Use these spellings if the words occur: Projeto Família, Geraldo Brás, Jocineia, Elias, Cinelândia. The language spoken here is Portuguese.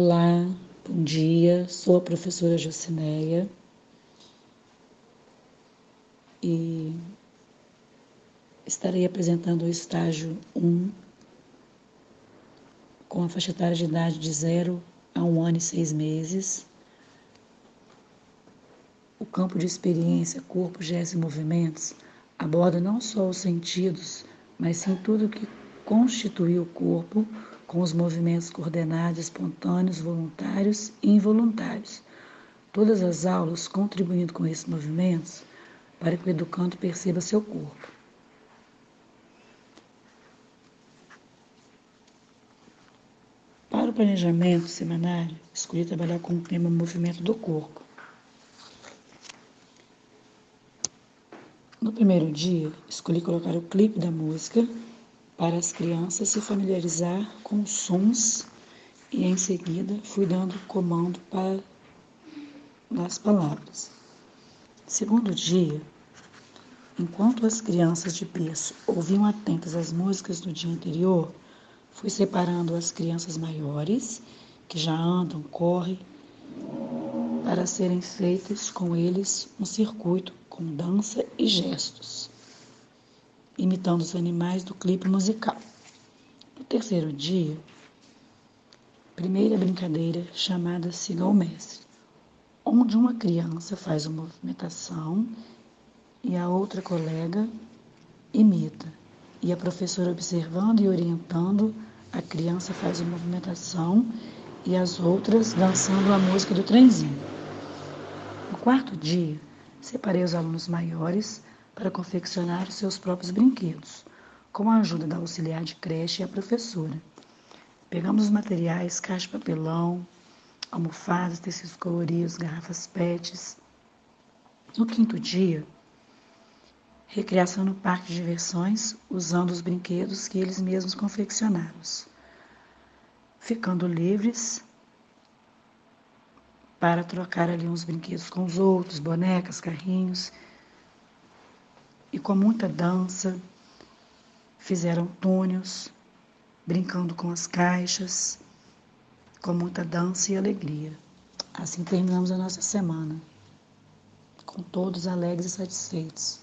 Olá, bom dia, sou a professora Jocineia e estarei apresentando o estágio 1 com a faixa etária de idade de 0 a 1 ano e 6 meses. O campo de experiência, corpo, gestos e movimentos aborda não só os sentidos, mas sim tudo que constitui o corpo, com os movimentos coordenados, espontâneos, voluntários e involuntários. Todas as aulas contribuindo com esses movimentos para que o educando perceba seu corpo. Para o planejamento semanário, escolhi trabalhar com o tema movimento do corpo. No primeiro dia, escolhi colocar o clipe da música para as crianças se familiarizar com os sons e, em seguida, fui dando comando para as palavras. Segundo dia, enquanto as crianças de berço ouviam atentas as músicas do dia anterior, fui separando as crianças maiores, que já andam, correm, para serem feitos com eles um circuito com dança e gestos, imitando os animais do clipe musical. No terceiro dia, primeira brincadeira chamada Siga o Mestre, onde uma criança faz uma movimentação e a outra colega imita. E a professora observando e orientando, a criança faz uma movimentação e as outras dançando a música do trenzinho. No quarto dia, separei os alunos maiores para confeccionar os seus próprios brinquedos, com a ajuda da auxiliar de creche e a professora. Pegamos os materiais, caixa de papelão, almofadas, tecidos coloridos, garrafas PETs. No quinto dia, recriação no parque de diversões, usando os brinquedos que eles mesmos confeccionaram, ficando livres para trocar ali uns brinquedos com os outros, bonecas, carrinhos. E com muita dança, fizeram túneis, brincando com as caixas, com muita dança e alegria. Assim terminamos a nossa semana, com todos alegres e satisfeitos.